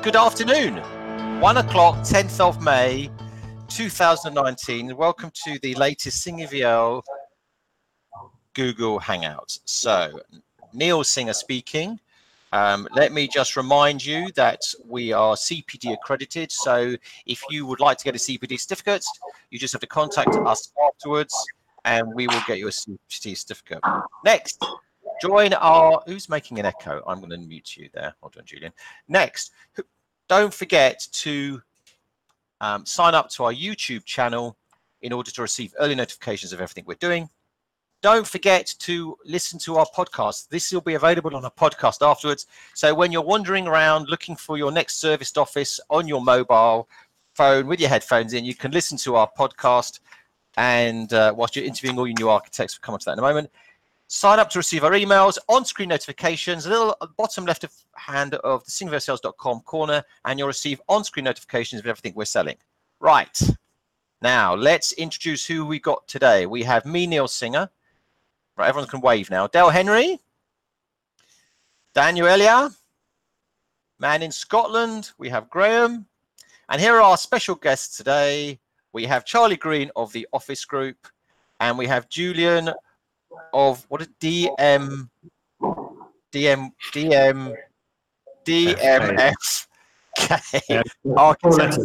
Good afternoon. 1 o'clock, 10th of May, 2019. Welcome to the latest Singer Vielle Google Hangout. So, Neil Singer speaking. Let me just remind you that we are CPD accredited. So, if you would like to get a CPD certificate, you just have to contact us afterwards, and we will get you a CPD certificate. Next. Join our, who's making an echo? I'm going to mute you there. Hold on, Julian. Next, don't forget to sign up to our YouTube channel in order to receive early notifications of everything we're doing. Don't forget to listen to our podcast. This will be available on a podcast afterwards. So when you're wandering around looking for your next serviced office on your mobile phone with your headphones in, you can listen to our podcast. And whilst you're interviewing all your new architects, we'll come on to that in a moment. Sign up to receive our emails, on-screen notifications, a little bottom left of hand of the singerversales.com corner, and you'll receive on-screen notifications of everything we're selling. Right. Now, let's introduce who we got today. We have me, Neil Singer. Right, everyone can wave now. Dale Henry. Daniel Elia. Man in Scotland. We have Graham. And here are our special guests today. We have Charlie Green of the Office Group, and we have Julian of what is DMFK architects.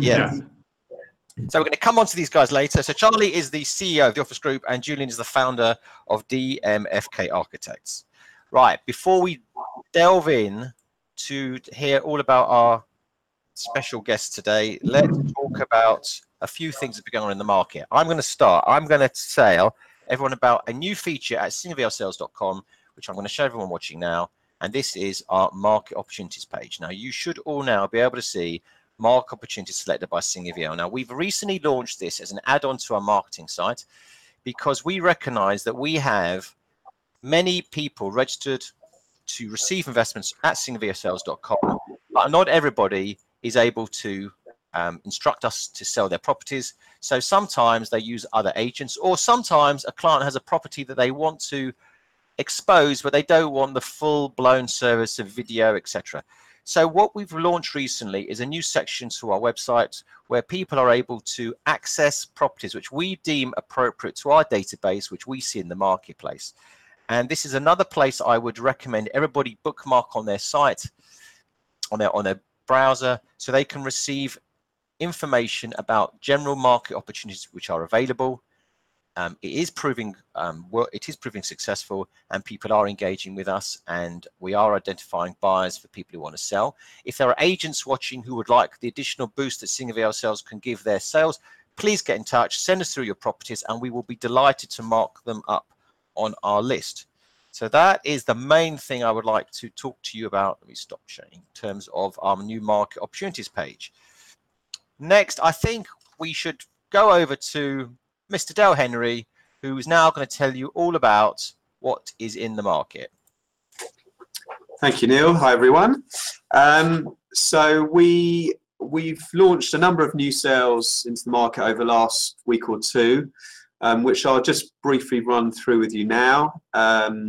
Yeah. So we're going to come on to these guys later. So Charlie is the CEO of the Office Group, and Julian is the founder of DMFK Architects. Right. Before we delve in to hear all about our special guest today, let's talk about a few things that are going on in the market. I'm going to start. I'm going to tell everyone about a new feature at singerversales.com, which I'm going to show everyone watching now, and this is our market opportunities page. Now, you should all now be able to see market opportunities selected by Singer Vielle. Now, we've recently launched this as an add-on to our marketing site because we recognize that we have many people registered to receive investments at singerversales.com, but not everybody is able to instruct us to sell their properties. So sometimes they use other agents, or sometimes a client has a property that they want to expose, but they don't want the full-blown service of video, etc. So what we've launched recently is a new section to our website where people are able to access properties which we deem appropriate to our database, which we see in the marketplace. And this is another place I would recommend everybody bookmark on their site, on their browser, so they can receive information about general market opportunities which are available. It is proving successful, and people are engaging with us, and we are identifying buyers for people who want to sell. If there are agents watching who would like the additional boost that Singer Vielle Sales can give their sales, please get in touch, send us through your properties, and we will be delighted to mark them up on our list. So that is the main thing I would like to talk to you about. Let me stop sharing in terms of our new market opportunities page. Next, I think we should go over to Mr. Dale Henry, who is now going to tell you all about what is in the market. Thank you, Neil. Hi, everyone. So we've launched a number of new sales into the market over the last week or two, which I'll just briefly run through with you now. I'd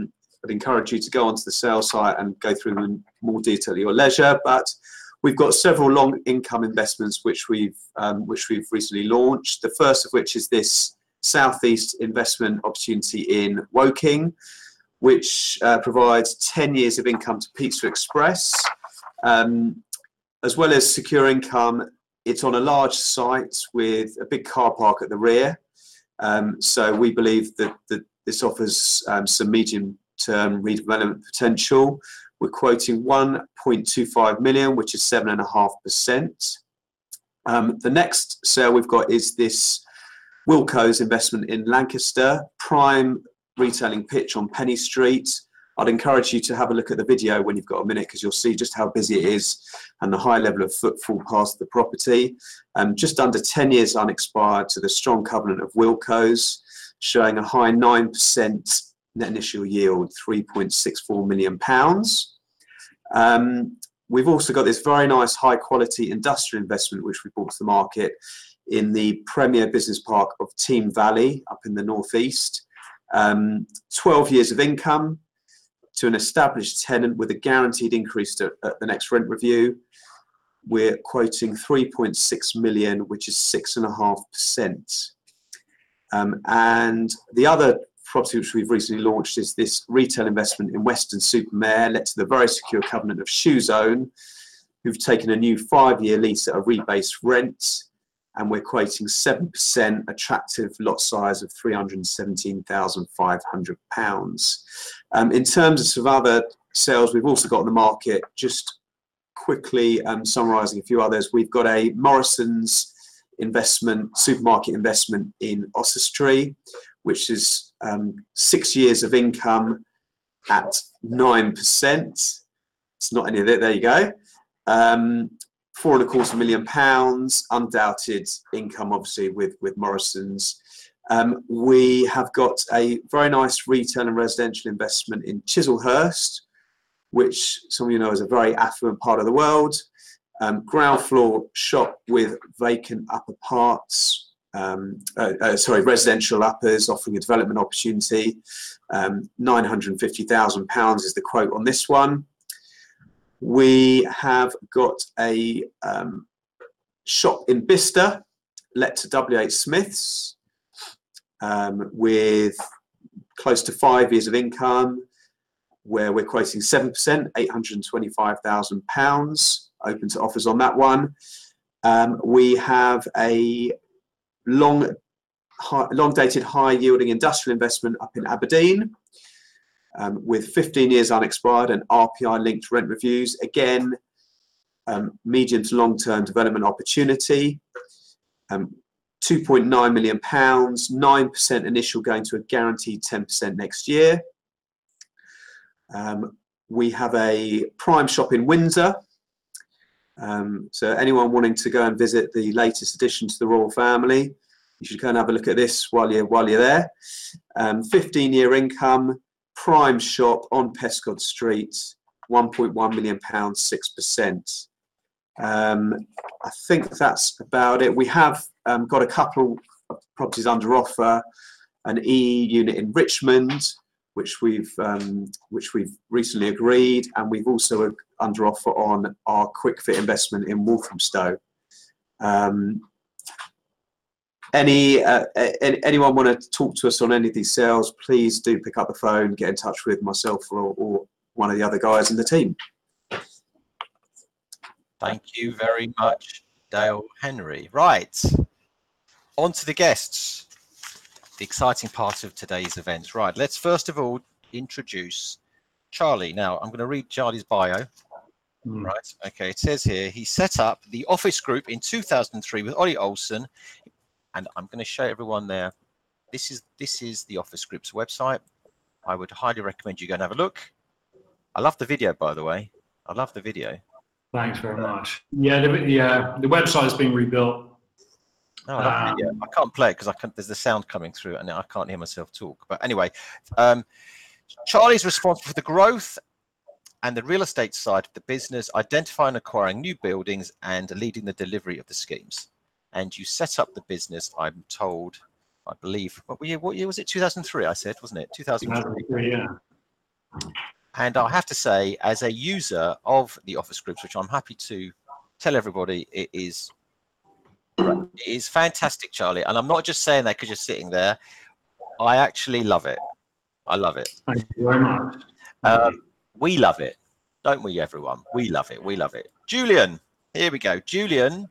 encourage you to go onto the sales site and go through them in more detail at your leisure, but we've got several long income investments which we've recently launched. The first of which is this Southeast investment opportunity in Woking, which provides 10 years of income to Pizza Express. As well as secure income, it's on a large site with a big car park at the rear. So we believe that this offers some medium-term redevelopment potential. We're quoting 1.25 million, which is 7.5%. The next sale we've got is this Wilko's investment in Lancaster, prime retailing pitch on Penny Street. I'd encourage you to have a look at the video when you've got a minute, because you'll see just how busy it is and the high level of footfall past the property. Just under 10 years unexpired to the strong covenant of Wilko's, showing a high 9% net initial yield, £3.64 million. We've also got this very nice high-quality industrial investment which we brought to the market in the premier business park of Team Valley up in the northeast. 12 years of income, to an established tenant with a guaranteed increase to, at the next rent review. We're quoting 3.6 million, which is 6.5%. And the other property which we've recently launched is this retail investment in Western Supermare, let to the very secure covenant of ShoeZone, who've taken a new 5-year lease at a rebased rent, and we're quoting 7%, attractive lot size of £317,500. In terms of some other sales we've also got on the market, just quickly summarising a few others, we've got a Morrison's investment, supermarket investment in Oswestry, which is 6 years of income at 9%. It's not any of it, there you go. £4.25 million, undoubted income, obviously, with Morrison's. We have got a very nice retail and residential investment in Chislehurst, which some of you know is a very affluent part of the world. Ground floor shop with vacant upper parts, residential uppers, offering a development opportunity. £950,000 is the quote on this one. We have got a shop in Bicester, let to WH Smiths, with close to 5 years of income, where we're quoting 7%, £825,000. Open to offers on that one. We have a long dated high yielding industrial investment up in Aberdeen, with 15 years unexpired and RPI linked rent reviews. Again, medium to long term development opportunity. £2.9 million, 9% initial, going to a guaranteed 10% next year. We have a prime shop in Windsor. So anyone wanting to go and visit the latest addition to the royal family, you should go and have a look at this while you're there. 15-year income, prime shop on Pescod Street, £1.1 million, 6%. I think that's about it. We have got a couple of properties under offer, an E unit in Richmond, which we've recently agreed, and we've also under offer on our quick fit investment in Walthamstow. Anyone want to talk to us on any of these sales, please do pick up the phone, get in touch with myself or one of the other guys in the team. Thank you very much, Dale Henry. Right, on to the guests. The exciting part of today's events. Right, let's first of all introduce Charlie. Now, I'm going to read Charlie's bio. Right, okay, it says here, he set up the Office Group in 2003 with Ollie Olsen, and I'm going to show everyone there. This is the Office Group's website. I would highly recommend you go and have a look. I love the video, by the way. I love the video. Thanks very much. Yeah, the website's been rebuilt. Oh, I can't play it because there's the sound coming through and I can't hear myself talk. But anyway, Charlie's responsible for the growth and the real estate side of the business, identifying, acquiring new buildings and leading the delivery of the schemes. And you set up the business, I'm told, I believe. What year was it? 2003, I said, wasn't it? 2003, yeah. And I have to say, as a user of the Office Groups, which I'm happy to tell everybody, it is... It is fantastic, Charlie, and I'm not just saying that because you're sitting there. I actually love it. I love it. Thank you very much. We love it, don't we, everyone? We love it. We love it. Julian, here we go. Julian,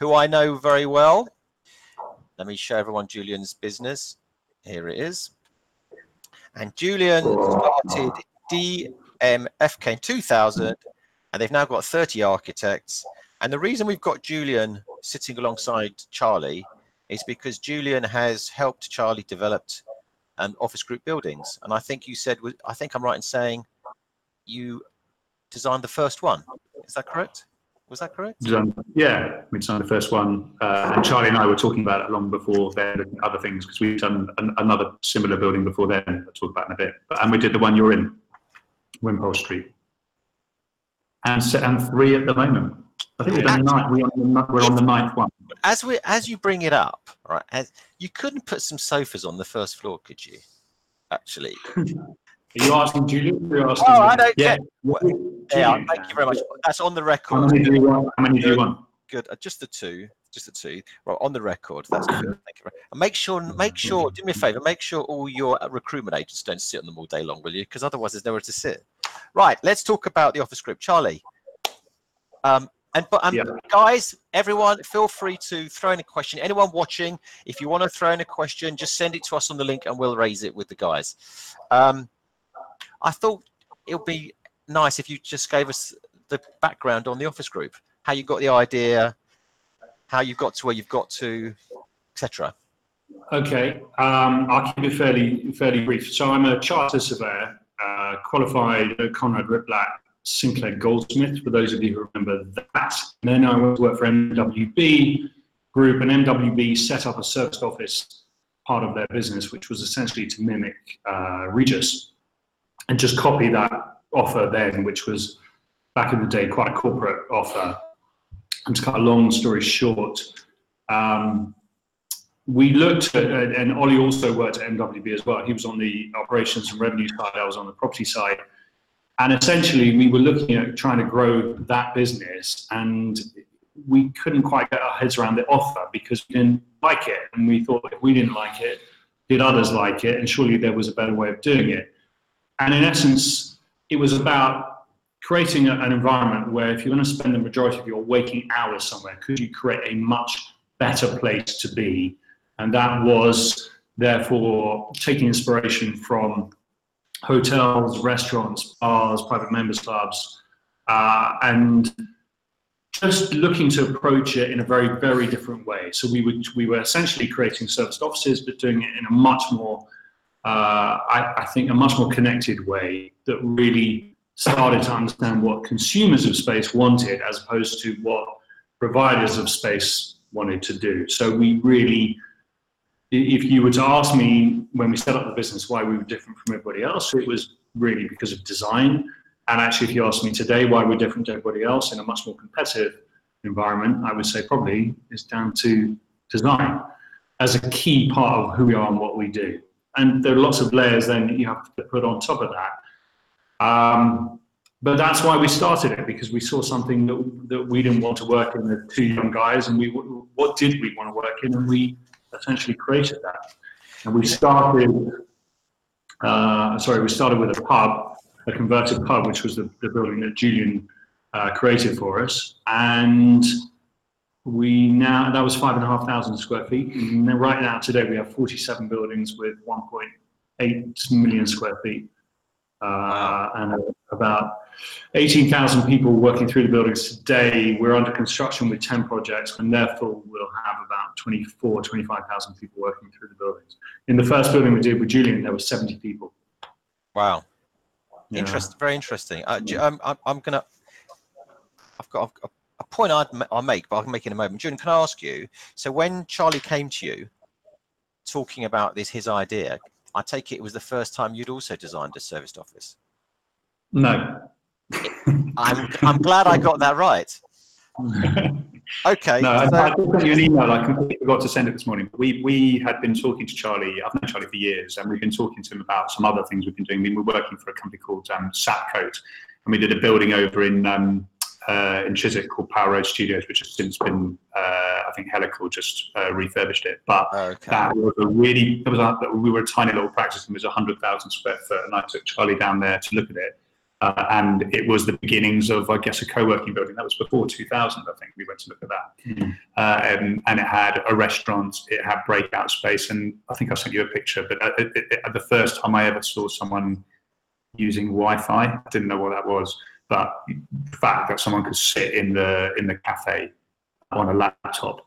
who I know very well. Let me show everyone Julian's business. Here it is. And Julian started DMFK in 2000, and they've now got 30 architects. And the reason we've got Julian sitting alongside Charlie is because Julian has helped Charlie develop Office Group buildings. And I think you said, I think I'm right in saying you designed the first one. Is that correct? Was that correct? Yeah, we designed the first one. And Charlie and I were talking about it long before then, and other things, because we've done another similar building before then, I'll talk about in a bit. And we did the one you're in, Wimpole Street. And 3 at the moment. I think we're on the 9th one. As you bring it up, right? You couldn't put some sofas on the first floor, could you? Actually, Are you asking Julian? Oh, I don't care. Yeah, thank you very much. That's on the record. How many do you want? Good. Just the two. Well, on the record. That's good. Thank you very much. And make sure. Do me a favour. Make sure all your recruitment agents don't sit on them all day long, will you? Because otherwise, there's nowhere to sit. Right. Let's talk about the Office Group, Charlie. Guys, everyone, feel free to throw in a question. Anyone watching, if you want to throw in a question, just send it to us on the link and we'll raise it with the guys. I thought it would be nice if you just gave us the background on the Office Group, how you got the idea, how you got to where you've got to, etc. Okay, I'll keep it fairly brief. So I'm a chartered surveyor, qualified Conrad Riplap, Sinclair Goldsmith, for those of you who remember that. And then I went to work for MWB Group, and MWB set up a serviced office part of their business, which was essentially to mimic Regis, and just copy that offer then, which was back in the day quite a corporate offer. And to cut a long story short, we looked at, and Ollie also worked at MWB as well. He was on the operations and revenue side, I was on the property side. And essentially, we were looking at trying to grow that business, and we couldn't quite get our heads around the offer because we didn't like it. And we thought, if we didn't like it, did others like it? And surely there was a better way of doing it. And in essence, it was about creating an environment where if you're going to spend the majority of your waking hours somewhere, could you create a much better place to be? And that was, therefore, taking inspiration from hotels, restaurants, bars, private members clubs, and just looking to approach it in a very, very different way. So we were essentially creating serviced offices, but doing it in a much more, I think, a much more connected way that really started to understand what consumers of space wanted as opposed to what providers of space wanted to do. So we really, if you were to ask me when we set up the business why we were different from everybody else, it was really because of design. And actually, if you ask me today why we're different to everybody else in a much more competitive environment, I would say probably it's down to design as a key part of who we are and what we do. And there are lots of layers then that you have to put on top of that. But that's why we started it, because we saw something that we didn't want to work in, the two young guys, and what did we want to work in, and we essentially created that. And we started with a pub, a converted pub, which was the building that Julian created for us. And that was 5,500 square feet. And then right now today we have 47 buildings with 1.8 million square feet. And about 18,000 people working through the buildings today. We're under construction with 10 projects, and therefore we'll have about 25,000 people working through the buildings. In the first building we did with Julian, there were 70 people. Wow. Yeah. Interesting. Very interesting. I've got a point I'll make, but I'll make it in a moment. Julian, can I ask you, so when Charlie came to you talking about his idea, I take it was the first time you'd also designed a serviced office. No. I'm glad I got that right. Okay. No, I sent you an email. I completely forgot to send it this morning. We had been talking to Charlie. I've known Charlie for years, and we've been talking to him about some other things we've been doing. I mean, we're working for a company called Sapcoat, and we did a building over in Chiswick called Power Road Studios, which has since been, I think Helical just refurbished it. But okay. We were a tiny little practice, and it was 100,000 square foot, and I took Charlie down there to look at it. And it was the beginnings of, I guess, a co-working building. That was before 2000, I think, we went to look at that. And it had a restaurant, it had breakout space, and I think I sent you a picture, but the first time I ever saw someone using Wi-Fi, I didn't know what that was. But the fact that someone could sit in the cafe on a laptop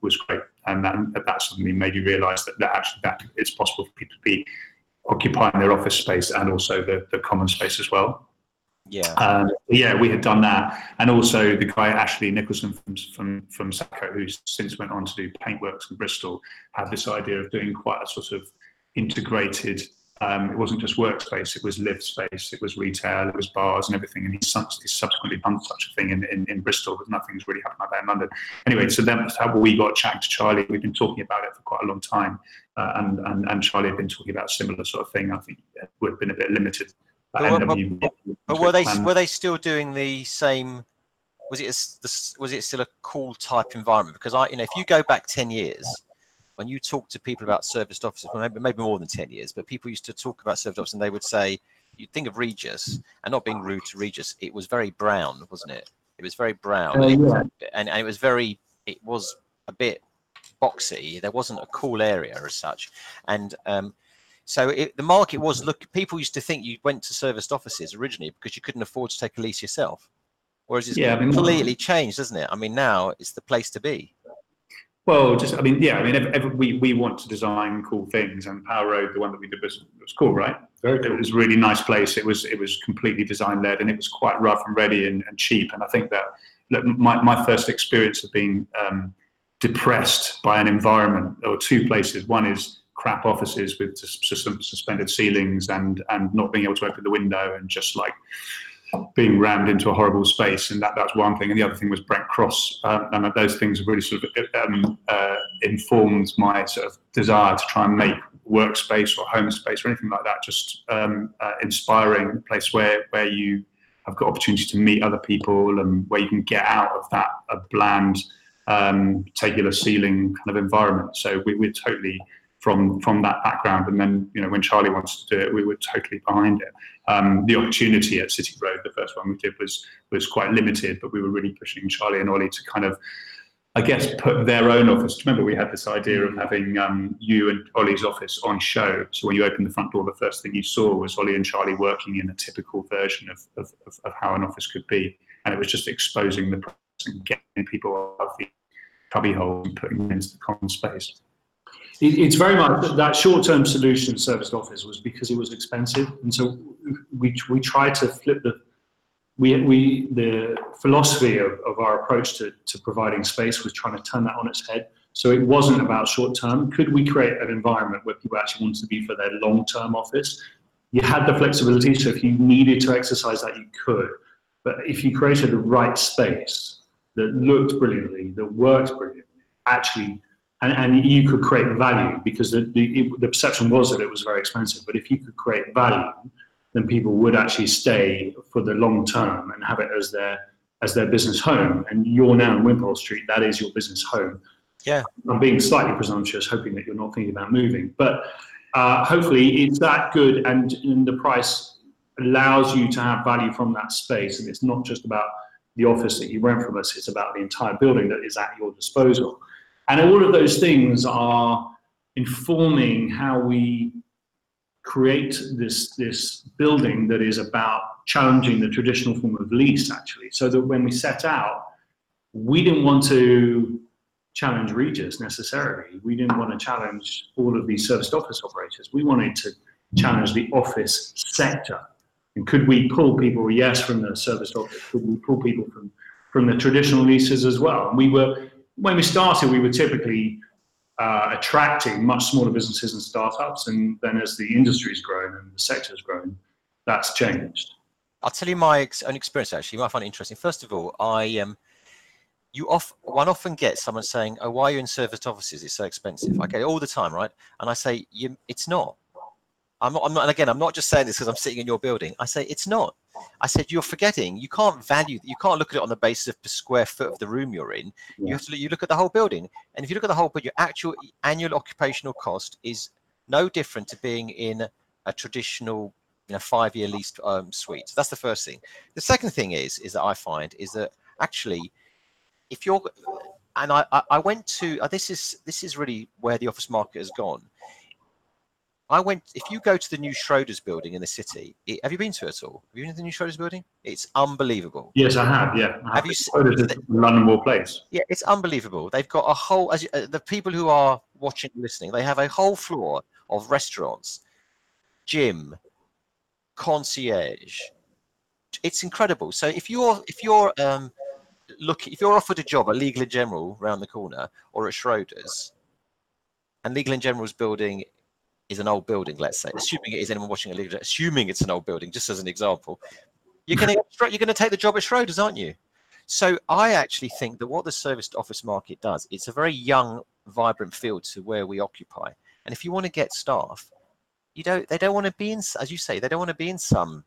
was great, and that suddenly made you realise that it's possible for people to be occupying their office space and also the common space as well. Yeah, we had done that, and also the guy Ashley Nicholson from Sapcoat, who since went on to do Paintworks in Bristol, had this idea of doing quite a sort of integrated. It wasn't just workspace, it was lived space, it was retail, it was bars and everything. And he's subsequently done such a thing in Bristol, but nothing's really happened like that in London. Anyway, so that's how we got chatting to Charlie. We've been talking about it for quite a long time. and Charlie had been talking about a similar sort of thing. I think it would have been a bit limited. But were they still doing the same? Was it still a cool type environment? Because if you go back 10 years, when you talk to people about serviced offices, maybe more than 10 years, but people used to talk about serviced offices, and they would say, you think of Regis, and not being rude to Regis, it was very brown, wasn't it? It was very brown, and it was very, it was a bit boxy. There wasn't a cool area as such, and so the market was, look, people used to think you went to serviced offices originally because you couldn't afford to take a lease yourself, whereas it's completely changed, isn't it? I mean, now it's the place to be. Well, we want to design cool things, and Power Road, the one that we did, was cool, right? Very cool. It was a really nice place. It was completely design led, and it was quite rough and ready and cheap. And I think that, look, my first experience of being depressed by an environment, or two places. One is crap offices with just some suspended ceilings and not being able to open the window and just like being rammed into a horrible space, and that's one thing. And the other thing was Brent Cross, and those things have really sort of informed my sort of desire to try and make workspace or home space or anything like that just inspiring, a place where you have got opportunity to meet other people and where you can get out of that bland tabular ceiling kind of environment. So we're totally from that background, and then when Charlie wanted to do it, we were totally behind it. The opportunity at City Road, the first one we did, was quite limited, but we were really pushing Charlie and Ollie to kind of, I guess, put their own office. Remember, we had this idea of having you and Ollie's office on show. So when you opened the front door, the first thing you saw was Ollie and Charlie working in a typical version of how an office could be, and it was just exposing the process and getting people out of the cubbyhole and putting them into the common space. It's very much that short-term solution. Serviced office was because it was expensive, and so we tried to flip the philosophy of our approach to providing space was trying to turn that on its head. So it wasn't about short-term. Could we create an environment where people actually wanted to be for their long-term office? You had the flexibility, so if you needed to exercise that, you could. But if you created the right space that looked brilliantly, that worked brilliantly, actually. And you could create value, because the perception was that it was very expensive. But if you could create value, then people would actually stay for the long term and have it as their business home. And you're now in Wimpole Street; that is your business home. Yeah. I'm being slightly presumptuous, hoping that you're not thinking about moving. But hopefully, it's that good, and the price allows you to have value from that space. And it's not just about the office that you rent from us; it's about the entire building that is at your disposal. And all of those things are informing how we create this building that is about challenging the traditional form of lease, actually. So that when we set out, we didn't want to challenge Regis necessarily. We didn't want to challenge all of these serviced office operators. We wanted to challenge the office sector. And could we pull people, yes, from the serviced office? Could we pull people from the traditional leases as well? And we were... When we started, we were typically attracting much smaller businesses and startups, and then as the industry's grown and the sector's grown, that's changed. I'll tell you my own experience, actually. You might find it interesting. First of all, one often gets someone saying, "Oh, why are you in serviced offices? It's so expensive." I get it all the time, right? And I say, "It's not." I'm not. And again, I'm not just saying this because I'm sitting in your building. I say it's not. I said, you're forgetting, you can't value, you can't look at it on the basis of the square foot of the room you're in. Yeah. You have to look at the whole building. And if you look at the whole building, your actual annual occupational cost is no different to being in a traditional 5-year leased suite. So that's the first thing. The second thing is that I find is that actually, if you're, and I went to, this is really where the office market has gone. If you go to the new Schroders building in the city, have you been to it at all? Have you been to the new Schroders building? It's unbelievable. Yes, I have, yeah. Have you seen it? London Wall Place. Yeah, it's unbelievable. They've got a whole, the people who are watching and listening, they have a whole floor of restaurants, gym, concierge. It's incredible. So if you're offered a job at Legal & General around the corner or at Schroders, and Legal & General's building is an old building, let's say, assuming it's an old building, just as an example, you're going to take the job at Schroders, aren't you? So I actually think that what the serviced office market does, it's a very young, vibrant field to where we occupy, And if you want to get staff, you don't. They don't want to be in, as you say, they don't want to be in some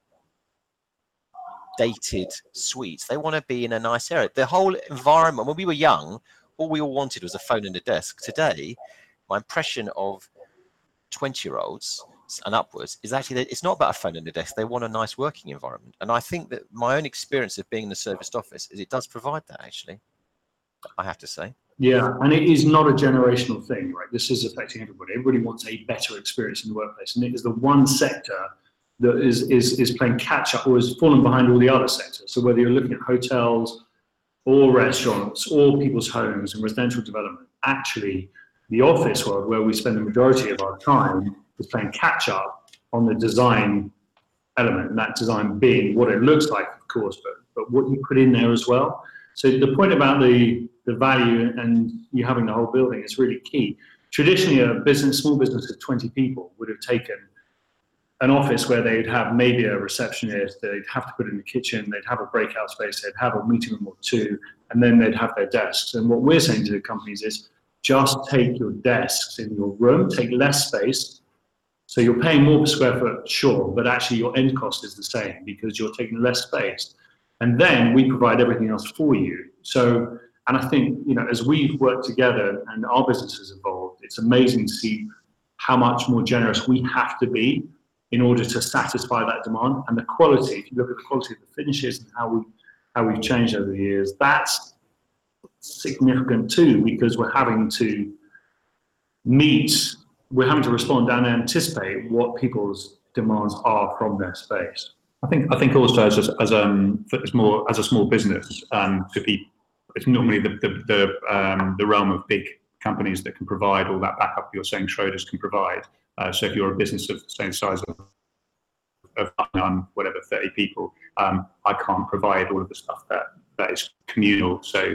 dated suites. They want to be in a nice area. The whole environment. When we were young, all we all wanted was a phone and a desk. Today, my impression of 20-year-olds and upwards is actually that it's not about a phone and a desk. They want a nice working environment. And I think that my own experience of being in the serviced office is it does provide that, actually, I have to say. Yeah, and it is not a generational thing, right? This is affecting everybody. Everybody wants a better experience in the workplace. And it is the one sector that is playing catch-up or has fallen behind all the other sectors. So whether you're looking at hotels or restaurants or people's homes and residential development, actually the office world, where we spend the majority of our time, is playing catch-up on the design element, and that design being what it looks like, of course, but what you put in there as well. So the point about the value and you having the whole building is really key. Traditionally, a business, small business of 20 people would have taken an office where they'd have maybe a receptionist, they'd have to put in the kitchen, they'd have a breakout space, they'd have a meeting room or two, and then they'd have their desks. And what we're saying to the companies is just take your desks in your room, take less space. So you're paying more per square foot, sure, but actually your end cost is the same because you're taking less space. And then we provide everything else for you. So, and I think, you know, as we've worked together and our business is evolved, it's amazing to see how much more generous we have to be in order to satisfy that demand. And the quality, if you look at the quality of the finishes and how we've changed over the years, that's significant too, because we're having to respond and anticipate what people's demands are from their space. I think also as a small business, it's normally the realm of big companies that can provide all that backup you're saying Schroders can provide. So if you're a business of the same size of whatever 30 people, I can't provide all of the stuff that is communal. So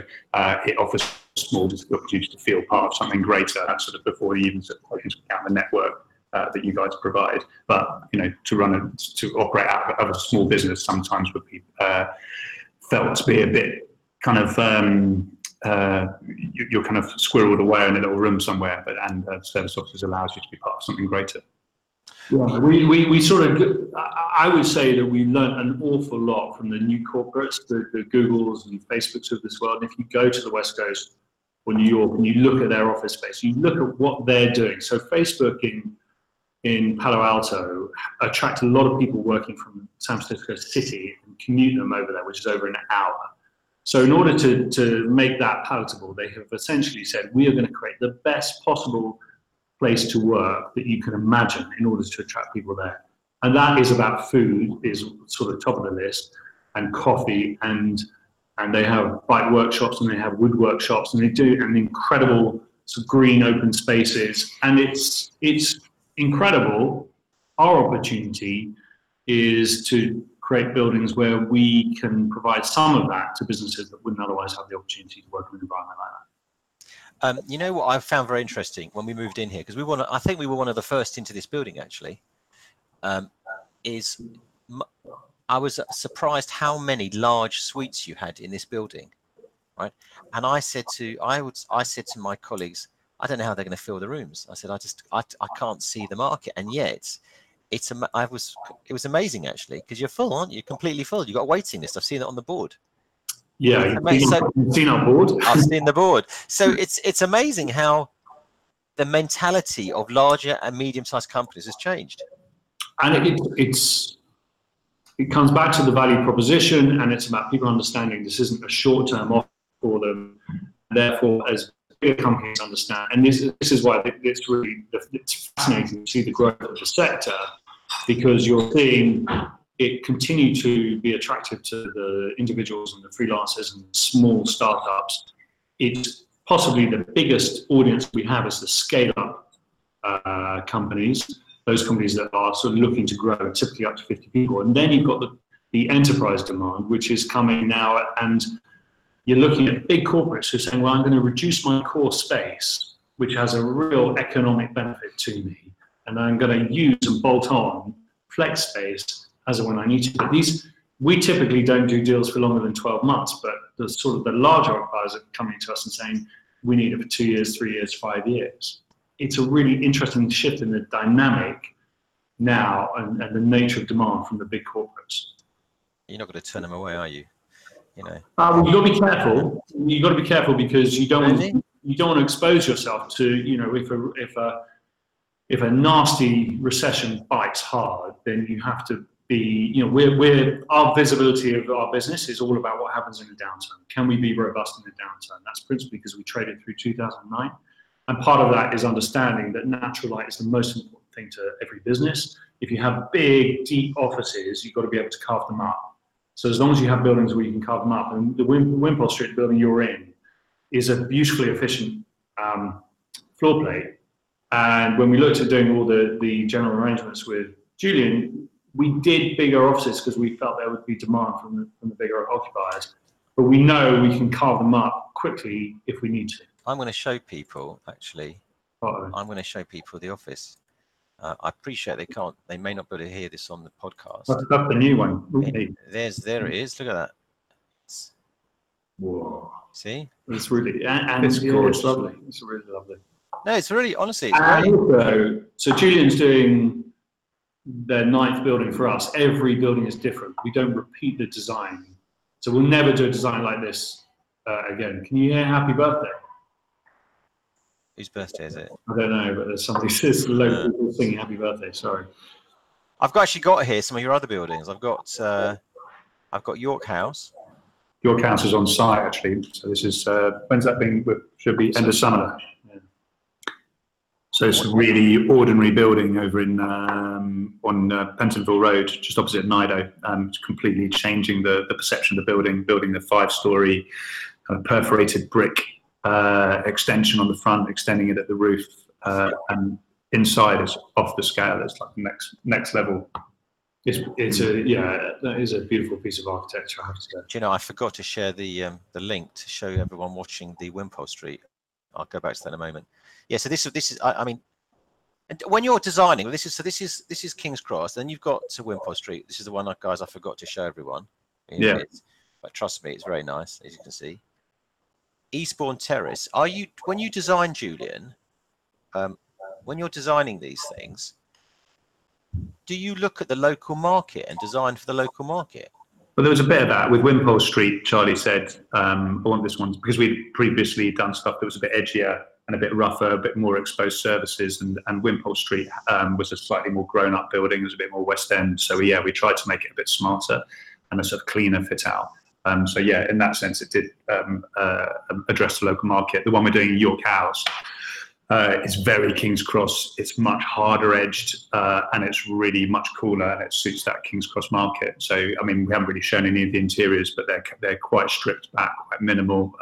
it offers small business the opportunity to feel part of something greater. That's sort of before you even count the network that you guys provide. But you know, to operate out of a small business sometimes would be felt to be a bit kind of you're kind of squirreled away in a little room somewhere. But service offices allows you to be part of something greater. Yeah, we sort of, I would say that we learned an awful lot from the new corporates, the Googles and Facebooks of this world. And if you go to the West Coast or New York and you look at their office space, you look at what they're doing. So Facebook in Palo Alto attracts a lot of people working from San Francisco City and commute them over there, which is over an hour. So in order to make that palatable, they have essentially said, we are going to create the best possible place to work that you can imagine in order to attract people there. And that is about food, is sort of top of the list, and coffee, and they have bike workshops and they have wood workshops, and they do an incredible sort of green open spaces. And it's incredible. Our opportunity is to create buildings where we can provide some of that to businesses that wouldn't otherwise have the opportunity to work in an environment like that. You know what I found very interesting when we moved in here, because I think we were one of the first into this building, actually, I was surprised how many large suites you had in this building, right? And I said to my colleagues, I don't know how they're going to fill the rooms. I said, I can't see the market, and yet it was amazing, actually, because you're full, aren't you? Completely full. You've got a waiting list. I've seen it on the board. Yeah, you've seen our board. I've seen the board. So it's amazing how the mentality of larger and medium-sized companies has changed. And it comes back to the value proposition, and it's about people understanding this isn't a short-term offer for them. Therefore, as bigger companies understand, and this is why it's really fascinating to see the growth of the sector, because you're seeing it continue to be attractive to the individuals and the freelancers and the small startups. It's possibly the biggest audience we have is the scale-up companies, those companies that are sort of looking to grow, typically up to 50 people. And then you've got the enterprise demand, which is coming now, and you're looking at big corporates who are saying, well, I'm going to reduce my core space, which has a real economic benefit to me, and I'm going to use and bolt on flex space as and when I need to. But we typically don't do deals for longer than 12 months, but the sort of the larger occupiers are coming to us and saying, we need it for 2 years, 3 years, 5 years. it's a really interesting shift in the dynamic now and the nature of demand from the big corporates. You're not going to turn them away, are you? You know. Well, you've got to be careful. You've got to be careful because you don't want to expose yourself to, you know, if a nasty recession bites hard, then you have to be, you know, our visibility of our business is all about what happens in a downturn. Can we be robust in a downturn? That's principally because we traded through 2009. And part of that is understanding that natural light is the most important thing to every business. If you have big, deep offices, you've got to be able to carve them up. So as long as you have buildings where you can carve them up, and the Wimpole Street building you're in is a beautifully efficient floor plate. And when we looked at doing all the general arrangements with Julian, we did bigger offices because we felt there would be demand from the bigger occupiers. But we know we can carve them up quickly if we need to. I'm going to show people, actually. I'm going to show people the office. I appreciate they may not be able to hear this on the podcast. That's the new one. There it is. Look at that. Whoa. See? It's really, and it's gorgeous. It's lovely. It's really lovely. No, it's really, honestly, it's great. Also, so Julian's doing their 9th building for us. Every building is different. We don't repeat the design. So we'll never do a design like this again. Can you hear happy birthday? Whose birthday is it? I don't know, but there's somebody says local singing happy birthday, sorry. I've actually got here some of your other buildings. I've got York House. York House is on site, actually. So this is, when's that being, should be end of summer. So it's a really ordinary building over in on Pentonville Road, just opposite Nido. It's completely changing the perception of the building the 5-story kind of perforated brick extension on the front, extending it at the roof. And inside is off the scale. It's like next level. That is a beautiful piece of architecture, I have to say. Do you know, I forgot to share the link to show everyone watching the Wimpole Street. I'll go back to that in a moment. Yeah, so this is I mean, and when you're designing, this is King's Cross. Then you've got to Wimpole Street. This is the one, guys, I forgot to show everyone. But trust me, it's very nice, as you can see. Eastbourne Terrace. When you design, Julian, when you're designing these things, do you look at the local market and design for the local market? Well, there was a bit of that with Wimpole Street. Charlie said, I want this one because we'd previously done stuff that was a bit edgier and a bit rougher, a bit more exposed services. And Wimpole Street was a slightly more grown up building. It was a bit more West End. So, yeah, we tried to make it a bit smarter and a sort of cleaner fit out. So, yeah, in that sense, it did address the local market. The one we're doing in York House is very King's Cross. It's much harder edged and it's really much cooler, and it suits that King's Cross market. So, I mean, we haven't really shown any of the interiors, but they're quite stripped back, quite minimal.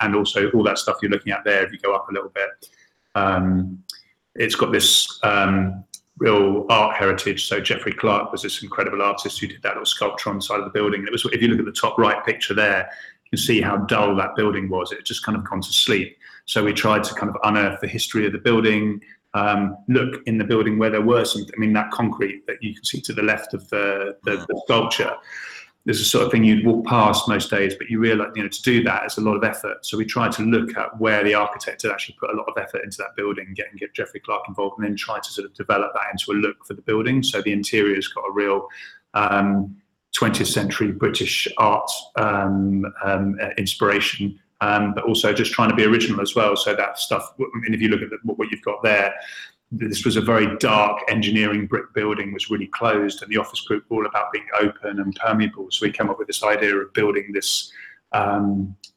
And also all that stuff you're looking at there, if you go up a little bit, it's got this real art heritage. So Geoffrey Clarke was this incredible artist who did that little sculpture on the side of the building. It was, if you look at the top right picture there, you can see how dull that building was. It just kind of gone to sleep. So we tried to kind of unearth the history of the building, look in the building where there were some, I mean, that concrete that you can see to the left of the sculpture, there's a sort of thing you'd walk past most days, but you realize, you know, to do that is a lot of effort. So we tried to look at where the architect had actually put a lot of effort into that building, get Geoffrey Clarke involved, and then try to sort of develop that into a look for the building. So the interior's got a real 20th century British art inspiration. But also just trying to be original as well. So that stuff, I mean, if you look at what you've got there, this was a very dark engineering brick building, was really closed, and the Office Group were all about being open and permeable. So we came up with this idea of building this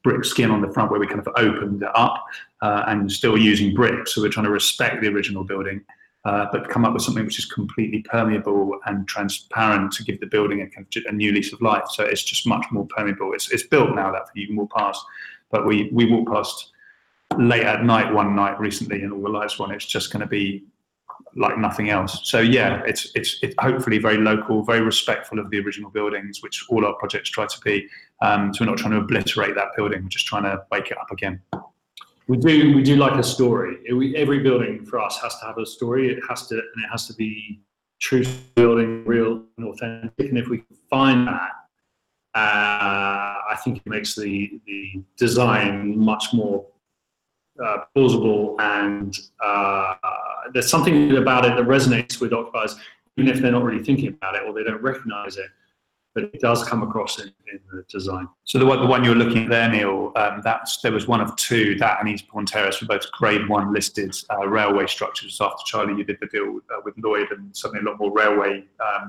brick skin on the front where we kind of opened it up and still using brick. So we're trying to respect the original building, but come up with something which is completely permeable and transparent to give the building a new lease of life. So it's just much more permeable. It's built now that you can walk past. But we walked past late at night one night recently, and all the lights were on. It's just going to be like nothing else. So yeah, it's hopefully very local, very respectful of the original buildings, which all our projects try to be. So we're not trying to obliterate that building. We're just trying to wake it up again. We do like a story. Every building for us has to have a story. It has to be true to the building, real and authentic. And if we find that, I think it makes the design much more plausible, and there's something about it that resonates with occupiers, even if they're not really thinking about it or they don't recognise it, but it does come across in the design. So the one you're looking at there, Neil, there was one of two, that and Eastbourne Terrace were both grade one listed railway structures after, Charlie, you did the deal with Lloyd and suddenly a lot more railway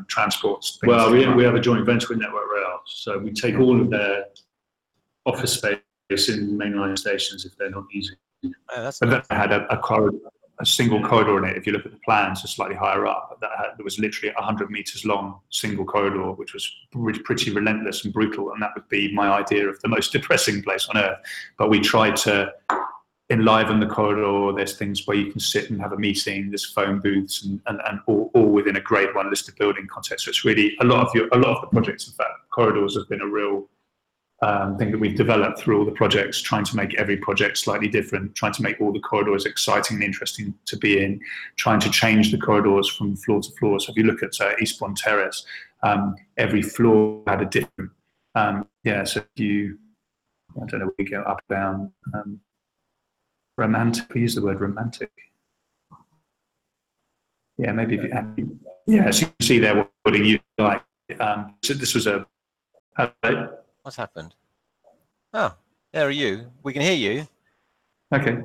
transports. Well, we have a joint venture with Network Rail, so we take all of their office space in mainline stations if they're not using it. But then I had a corridor. A single corridor in it, if you look at the plans, it's slightly higher up, that was literally 100 metres long single corridor, which was pretty relentless and brutal, and that would be my idea of the most depressing place on earth. But we tried to enliven the corridor. There's things where you can sit and have a meeting, there's phone booths, and all within a grade one listed building context. So it's really a lot of the projects, in fact, corridors have been a real thing that we've developed through all the projects, trying to make every project slightly different, trying to make all the corridors exciting and interesting to be in, trying to change the corridors from floor to floor. So if you look at Eastbourne Terrace, every floor had a different, so if you, I don't know, we go up, down, romantic, we use the word romantic. Yeah, maybe, so you can see there what building you like. So this was what's happened? Oh, there are you. We can hear you. Okay.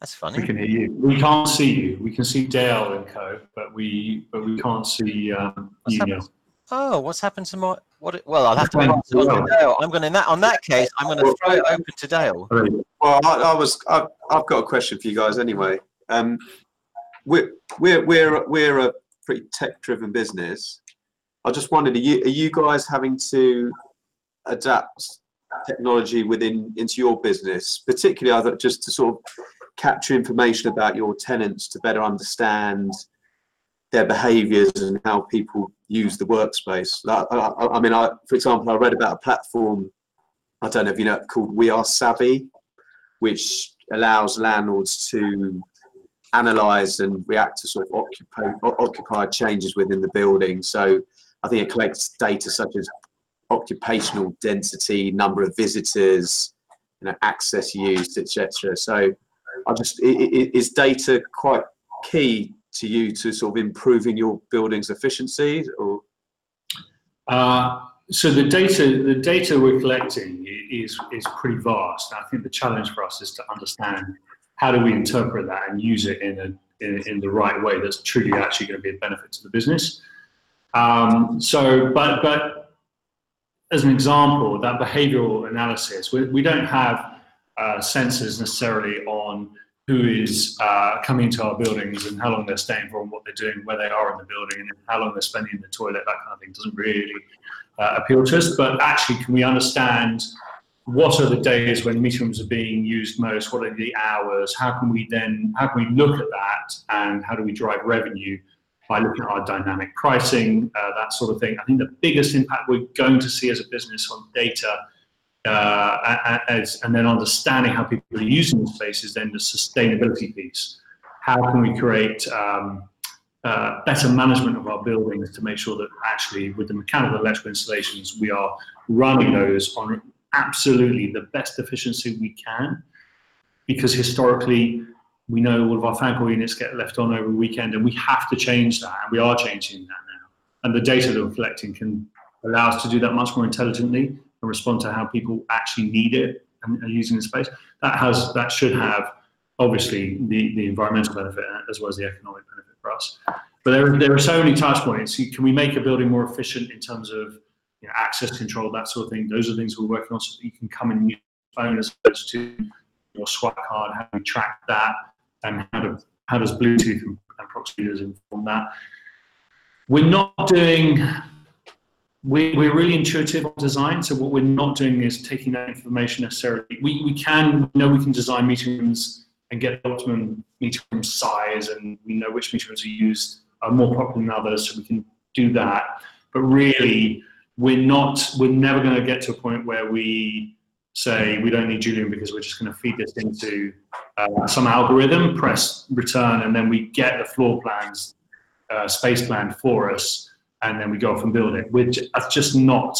That's funny. We can hear you. We can't see you. We can see Dale and co, but we can't see you. Happened? Oh, what's happened to my? What? Well, I'll have to answer to Dale. I'm going to throw it open to Dale. Well, I've got a question for you guys anyway. We're a pretty tech-driven business. I just wondered, are you guys having to adapt technology into your business, particularly either just to sort of capture information about your tenants to better understand their behaviours and how people use the workspace? I read about a platform, I don't know if you know, called We Are Savvy, which allows landlords to analyse and react to sort of occupied changes within the building. So I think it collects data such as occupational density, number of visitors, access used, etc. So, is data quite key to you to sort of improving your building's efficiency? Or so the data we're collecting is pretty vast. And I think the challenge for us is to understand how do we interpret that and use it in the right way that's truly actually going to be a benefit to the business. As an example, that behavioural analysis, we don't have sensors necessarily on who is coming into our buildings and how long they're staying for and what they're doing, where they are in the building and how long they're spending in the toilet. That kind of thing doesn't really appeal to us, but actually can we understand what are the days when meeting rooms are being used most, what are the hours, how can we look at that and how do we drive revenue by looking at our dynamic pricing, that sort of thing. I think the biggest impact we're going to see as a business on data and then understanding how people are using the space is then the sustainability piece. How can we create better management of our buildings to make sure that actually with the mechanical and electrical installations, we are running those on absolutely the best efficiency we can, because historically, we know all of our fan call units get left on over the weekend, and we have to change that, and we are changing that now. And the data that we're collecting can allow us to do that much more intelligently and respond to how people actually need it and are using the space. That should have, obviously, the environmental benefit as well as the economic benefit for us. But there are so many touch points. Can we make a building more efficient in terms of access control, that sort of thing? Those are things we're working on so that you can come and use your phone as opposed to your swipe card, how do we track that? And how does Bluetooth and proxy readers inform that? We're not doing, we're really intuitive on design, so what we're not doing is taking that information necessarily. We can design meeting rooms and get the optimum meeting room size, and we know which meeting rooms are used are more popular than others, so we can do that. But really, we're never going to get to a point where we say we don't need Julian because we're just going to feed this into some algorithm, press return, and then we get the floor plans, space plan for us, and then we go off and build it. That's just not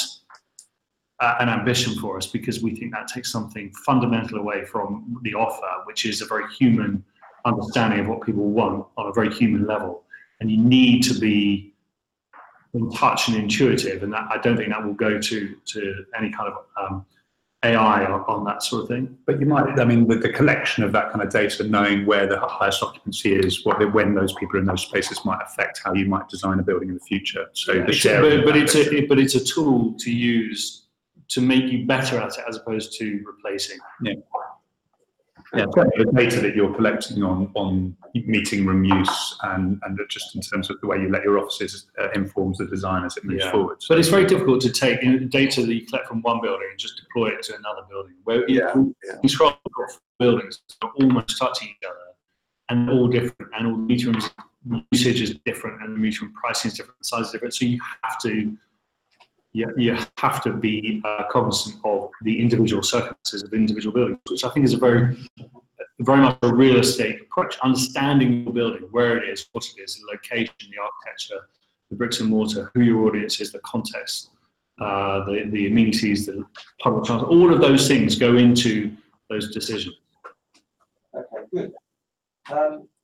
an ambition for us, because we think that takes something fundamental away from the offer, which is a very human understanding of what people want on a very human level. And you need to be in touch and intuitive, and that, I don't think that will go to any kind of AI on that sort of thing. But you might, I mean, with the collection of that kind of data, knowing where the highest occupancy is, when those people are in those spaces might affect how you might design a building in the future. So, yeah, it's a tool to use to make you better at it, as opposed to replacing. Yeah. Yeah, the data that you're collecting on meeting room use and just in terms of the way you let your offices informs the design as it moves forward. So. But it's very difficult to take data that you collect from one building and just deploy it to another building. Where these buildings are almost touching each other and all different, and all meeting rooms usage is different, and the meeting room pricing is different, size is different. So you have to. Yeah, you have to be cognizant of the individual circumstances of the individual buildings, which I think is a very much a real estate approach. Understanding your building, where it is, what it is, the location, the architecture, the bricks and mortar, who your audience is, the context, the amenities, the public transport, all of those things go into those decisions. Okay, good.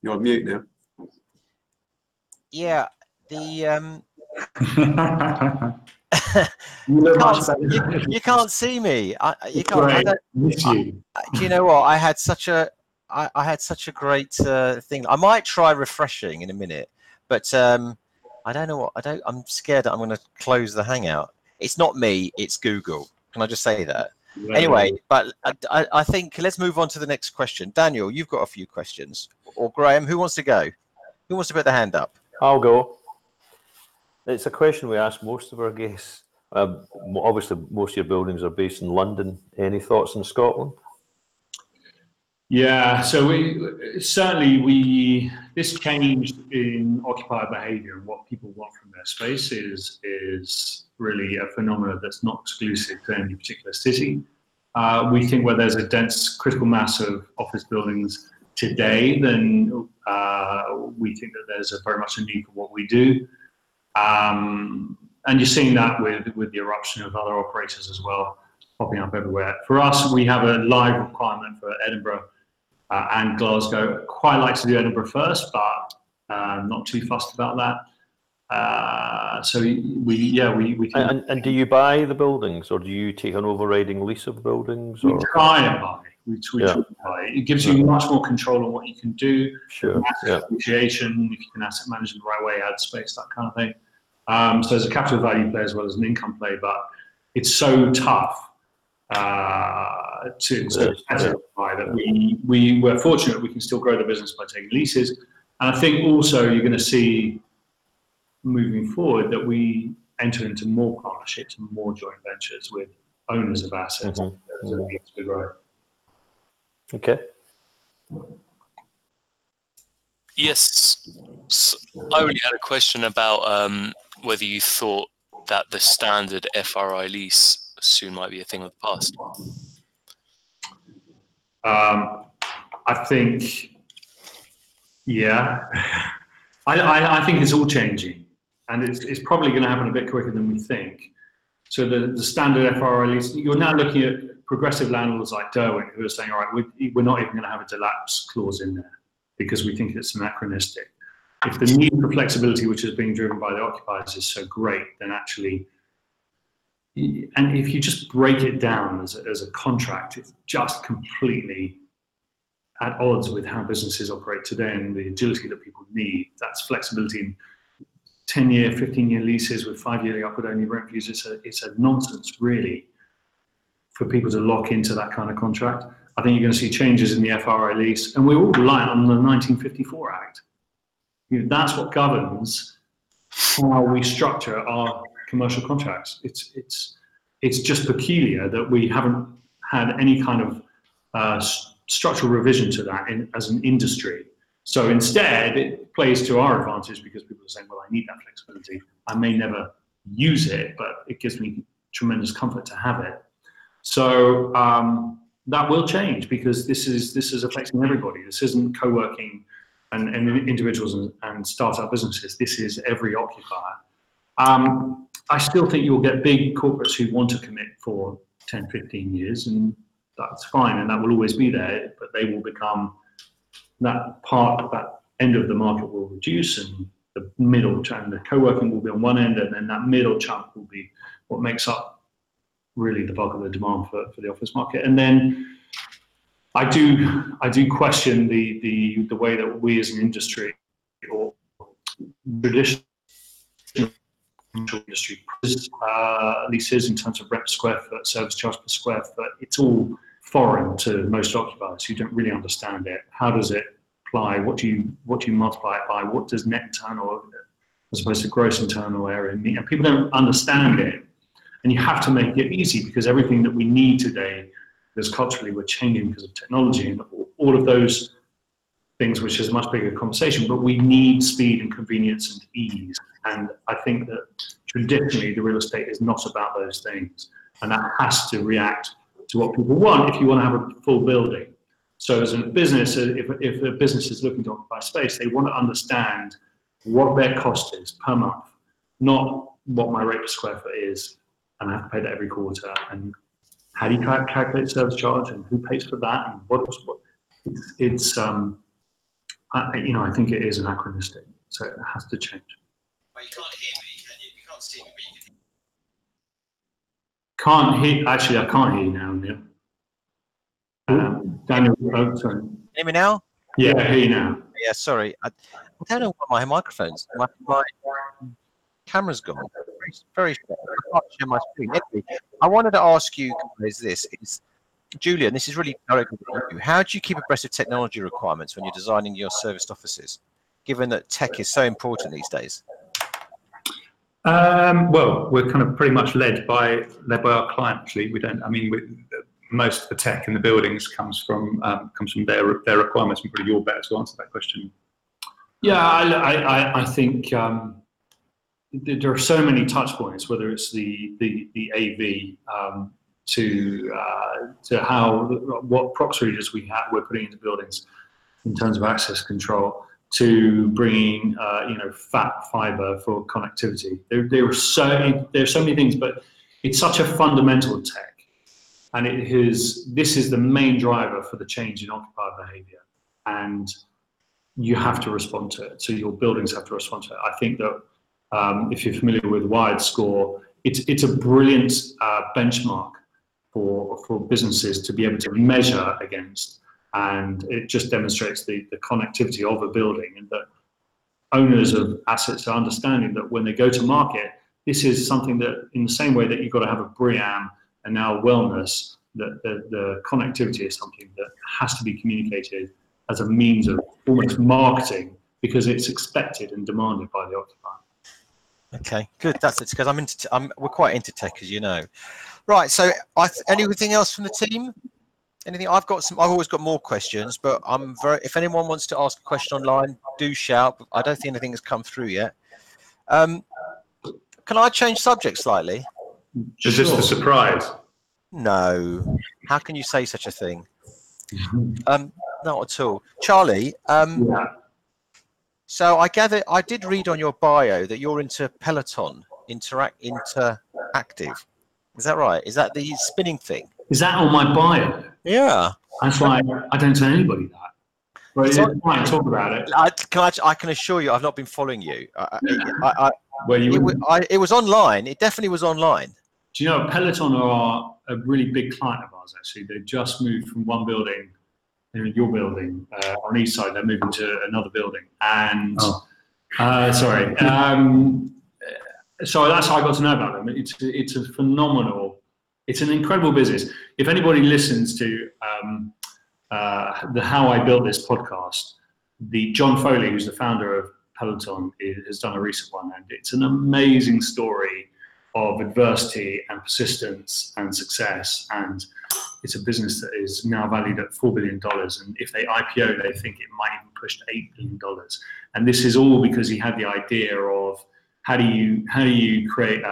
You're on mute now. Yeah, the. You can't see me. You can't. Do you know what? I had such a, I had such a great thing. I might try refreshing in a minute, but I don't know what I don't. I'm scared that I'm going to close the Hangout. It's not me. It's Google. Can I just say that? Yeah. Anyway, but I think let's move on to the next question. Daniel, you've got a few questions, or Graham. Who wants to go? Who wants to put their hand up? I'll go. It's a question we ask most of our guests. Obviously, most of your buildings are based in London. Any thoughts in Scotland? Yeah, so we this change in occupier behaviour and what people want from their space is really a phenomenon that's not exclusive to any particular city. We think where there's a dense critical mass of office buildings today, then we think that there's very much a need for what we do. And you're seeing that with the eruption of other operators as well, popping up everywhere. For us, we have a live requirement for Edinburgh and Glasgow. Quite like to do Edinburgh first, but not too fussed about that. So we can. And do you buy the buildings, or do you take an overriding lease of buildings? Or? We try and buy. It gives you much more control on what you can do. Sure. Appreciation, if you can asset manage in the right way, add space, that kind of thing. So there's a capital value play as well as an income play, but it's so tough to buy that we're fortunate we can still grow the business by taking leases. And I think also you're going to see moving forward that we enter into more partnerships and more joint ventures with owners of assets. Okay. Yes, so I only had a question about whether you thought that the standard FRI lease soon might be a thing of the past. I think, yeah, I think it's all changing, and it's probably going to happen a bit quicker than we think. So the standard FRI lease, you're now looking at progressive landlords like Derwent, who are saying, all right, we're not even going to have a delapse clause in there because we think it's anachronistic. If the need for flexibility, which is being driven by the occupiers, is so great, then actually, and if you just break it down as a contract, it's just completely at odds with how businesses operate today and the agility that people need. That's flexibility in 10-year, 15-year leases with 5-year upward-only rent reviews. It's a nonsense, really, for people to lock into that kind of contract. I think you're going to see changes in the FRI lease, and we're all reliant on the 1954 Act. That's what governs how we structure our commercial contracts. It's just peculiar that we haven't had any kind of structural revision to that as an industry. So instead, it plays to our advantage because people are saying, well, I need that flexibility. I may never use it, but it gives me tremendous comfort to have it. So that will change because this is affecting everybody. This isn't co-working and individuals and startup businesses. This is every occupier. I still think you'll get big corporates who want to commit for 10, 15 years, and that's fine, and that will always be there, but they will become, that part of that end of the market will reduce, and the middle chunk, the co-working will be on one end, and then that middle chunk will be what makes up really the bulk of the demand for the office market. And then I do question the way that we as an industry, or traditional industry, leases in terms of rep square foot, service charge per square foot, it's all foreign to most occupiers who don't really understand it. How does it apply? What do you multiply it by? What does net internal as opposed to gross internal area mean? And people don't understand it. And you have to make it easy, because everything that we need today, because culturally we're changing because of technology and all of those things, which is a much bigger conversation, but we need speed and convenience and ease. And I think that traditionally the real estate is not about those things. And that has to react to what people want if you want to have a full building. So as a business, if a business is looking to occupy space, they want to understand what their cost is per month, not what my rate per square foot is, and I have to pay that every quarter. And how do you calculate service charge, and who pays for that, and what? It's I think it is anachronistic, so it has to change. Well, you can't hear me, can you? You can't see me, but you can. Can't hear. Actually, I can't hear you now, Neil. Daniel, oh, sorry. Hear me now? Yeah, I hear you now. Yeah, sorry. I don't know what my camera's gone. Very short. I can't share my screen. Anyway, I wanted to ask you guys this. Julian, this is really directly to you. How do you keep abreast of technology requirements when you're designing your serviced offices, given that tech is so important these days? Well, we're kind of pretty much led by our client, actually. Most of the tech in the buildings comes from their requirements, and probably you're better to answer that question. Yeah, I think there are so many touch points, whether it's the AV to what prox readers we're putting into buildings in terms of access control, to bringing fat fibre for connectivity. There are so many things, but it's such a fundamental tech. And this is the main driver for the change in occupier behaviour, and you have to respond to it. So your buildings have to respond to it. I think that if you're familiar with Wired Score, it's a brilliant benchmark for businesses to be able to measure against, and it just demonstrates the connectivity of a building, and that owners of assets are understanding that when they go to market, this is something that, in the same way that you've got to have a BREEAM, and now wellness, that the connectivity is something that has to be communicated as a means of almost marketing, because it's expected and demanded by the occupier. Okay, good. That's it. Because we're quite into tech, as you know. Right. So, anything else from the team? Anything? I've always got more questions, but if anyone wants to ask a question online, do shout. I don't think anything has come through yet. Can I change subject slightly? Is this the surprise? No. How can you say such a thing? Not at all. Charlie, yeah. So I gather, I did read on your bio that you're into Peloton, interactive. Is that right? Is that the spinning thing? Is that on my bio? Yeah. That's why I don't tell anybody that. Well, I talk about it. I can assure you, I've not been following you. It was online. It definitely was online. Do you know, Peloton are a really big client of ours, actually. They've just moved from one building, your building, on the east side. They're moving to another building. And, sorry. So that's how I got to know about them. It's a phenomenal, it's an incredible business. If anybody listens to the How I Built This podcast, the John Foley, who's the founder of Peloton, has done a recent one, and it's an amazing story of adversity and persistence and success. And it's a business that is now valued at $4 billion. And if they IPO, they think it might even push to $8 billion. And this is all because he had the idea of how do you create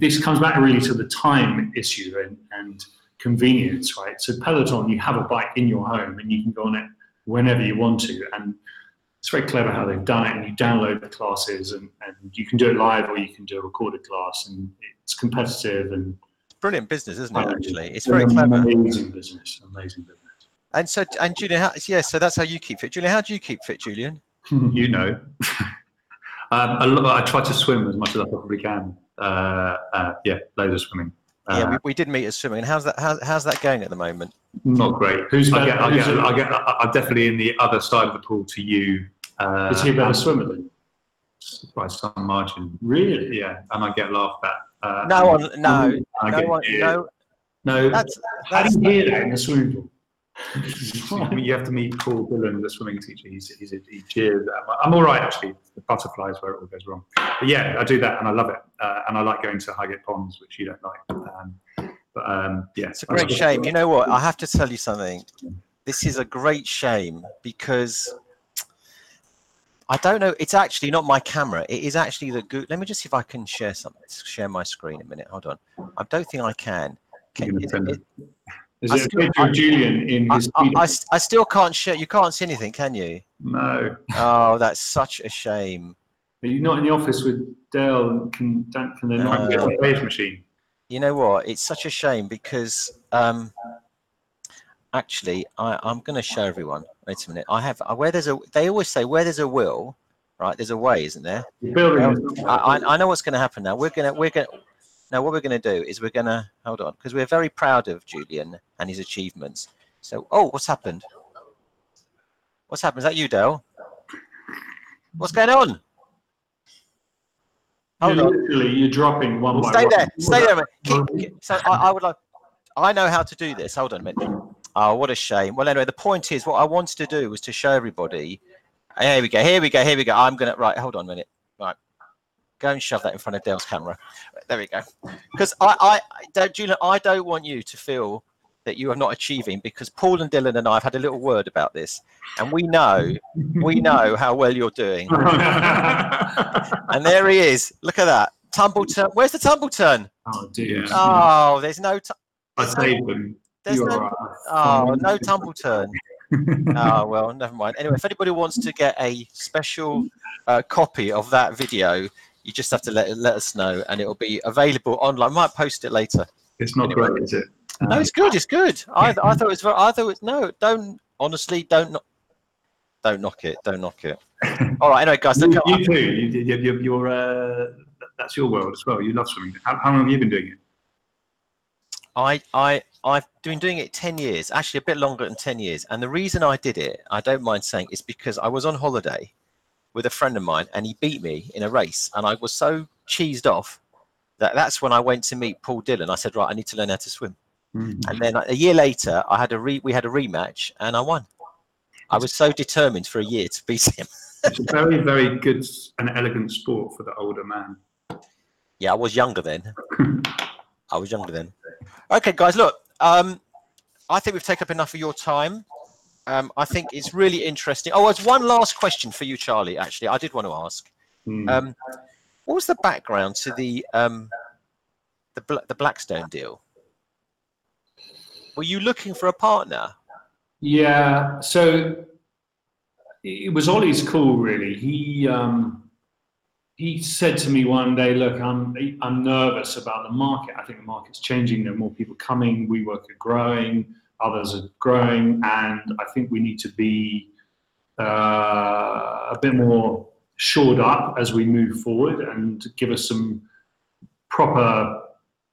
this comes back really to the time issue and convenience, right? So Peloton, you have a bike in your home and you can go on it whenever you want to. And it's very clever how they've done it, and you download the classes, and you can do it live or you can do a recorded class, and it's competitive and brilliant business, isn't it? Actually, it's very clever. Amazing business, amazing business. And so, and Julian, how, yeah, so that's how you keep fit, Julian. How do you keep fit, Julian? You know, I try to swim as much as I probably can. Yeah, loads of swimming. Yeah, we did meet at swimming. And how's that? How's that going at the moment? Not great. I'm definitely in the other side of the pool to you. Is he a better swimmer than? By some margin. Really? Yeah, and I get laughed at. No. How do you hear that in the swimming pool? You have to meet Paul Billen, the swimming teacher. He cheers. I'm all right, actually. The butterfly is where it all goes wrong. But yeah, I do that and I love it. And I like going to Highgate Ponds, which you don't like. Yeah, it's a great shame. You know what? I have to tell you something. This is a great shame because I don't know. It's actually not my camera. It is actually the Google. Let me just see if I can share something. Share my screen a minute. Hold on. I don't think I can. Is it a picture of Julian in his I still can't share. You can't see anything, can you? No. Oh, that's such a shame. But you're not in the office with Dale and can they not get on the page machine? You know what? It's such a shame because actually I'm going to show everyone. Wait a minute. They always say where there's a will, right? There's a way, isn't there? I know what's going to happen now. Now, what we're going to do is we're going to, hold on, because we're very proud of Julian and his achievements. So, oh, what's happened? What's happened? Is that you, Dale? What's going on? Hold on. Literally, you're dropping one by one. Stay there. So I would like, I know how to do this. Hold on a minute. Oh, what a shame. Well, anyway, the point is what I wanted to do was to show everybody. Here we go. Right, hold on a minute. Right. Go and shove that in front of Dale's camera. There we go. Because Julian, I don't want you to feel that you are not achieving, because Paul and Dylan and I have had a little word about this, and we know how well you're doing. And there he is. Look at that tumble turn. Where's the tumble turn? Oh dear. Oh, there's no. I saved them. There's no. Right. Oh, no tumble turn. Oh well, never mind. Anyway, if anybody wants to get a special copy of that video. You just have to let us know, and it will be available online. I might post it later. It's not great, is it? No, it's good. It's good. I thought it's. I thought it's. No, don't. Honestly, don't knock it. Don't knock it. All right, anyway, guys. You too. You're. That's your world as well. You love swimming. How long have you been doing it? I've been doing it 10 years. Actually, a bit longer than 10 years. And the reason I did it, I don't mind saying, is because I was on holiday with a friend of mine, and he beat me in a race, and I was so cheesed off that that's when I went to meet Paul Dillon. I said, right, I need to learn how to swim. Mm-hmm. And then a year later, I had we had a rematch, and I won. I was so determined for a year to beat him. It's a very, very good and elegant sport for the older man. Yeah, I was younger then. Okay, guys, look, I think we've taken up enough of your time. I think it's really interesting. Oh, there's one last question for you, Charlie, actually. I did want to ask. What was the background to the Blackstone deal? Were you looking for a partner? Yeah, so it was Ollie's call, really. He said to me one day, look, I'm nervous about the market. I think the market's changing. There are more people coming. WeWork are growing. Others are growing, and I think we need to be a bit more shored up as we move forward and give us some proper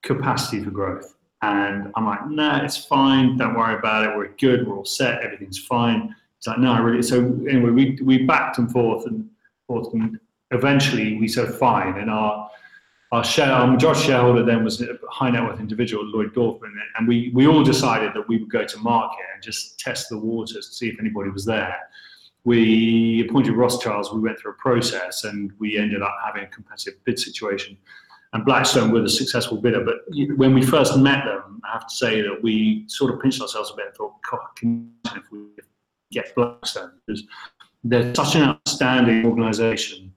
capacity for growth. And I'm like, no, it's fine. Don't worry about it. We're good. We're all set. Everything's fine. It's like, no, really. So anyway, we backed and forth and forth, and eventually we said fine. And our majority shareholder then was a high net worth individual, Lloyd Dorfman, and we all decided that we would go to market and just test the waters to see if anybody was there. We appointed Rothschilds, we went through a process, and we ended up having a competitive bid situation. And Blackstone were the successful bidder, but when we first met them, I have to say that we sort of pinched ourselves a bit and thought, God, if we get Blackstone, because they're such an outstanding organisation.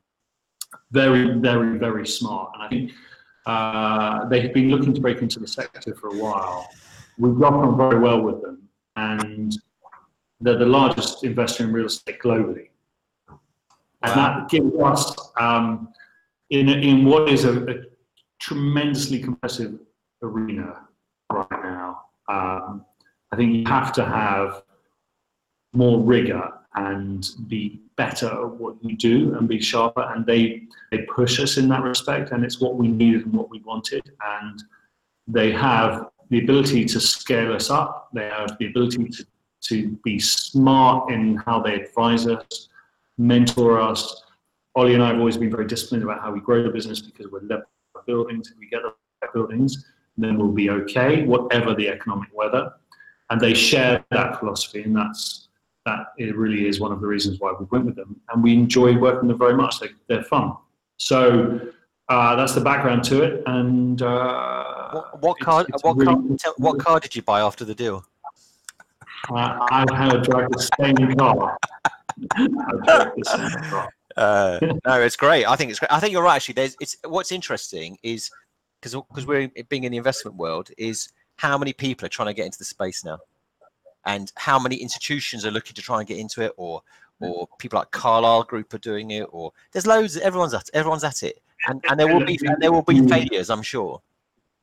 Very, very, very smart, and I think they had been looking to break into the sector for a while. We've got on very well with them, and they're the largest investor in real estate globally. And that gives us, in what is a tremendously competitive arena right now, I think you have to have more rigor and be better at what you do and be sharper, and they push us in that respect, and it's what we needed and what we wanted, and they have the ability to scale us up, they have the ability to be smart in how they advise us, mentor us. Ollie and I have always been very disciplined about how we grow the business, because we're level buildings, if we get the buildings, then we'll be okay, whatever the economic weather. And they share that philosophy, and that it really is one of the reasons why we went with them. And we enjoy working with them very much. They're fun. So that's the background to it. And what car did you buy after the deal? I had to drive the same car. No, it's great. I think it's great. I think you're right. Actually, what's interesting is because we're being in the investment world is how many people are trying to get into the space now, and how many institutions are looking to try and get into it, or people like Carlyle Group are doing it, or there's loads. Everyone's at it, and there will be failures, I'm sure.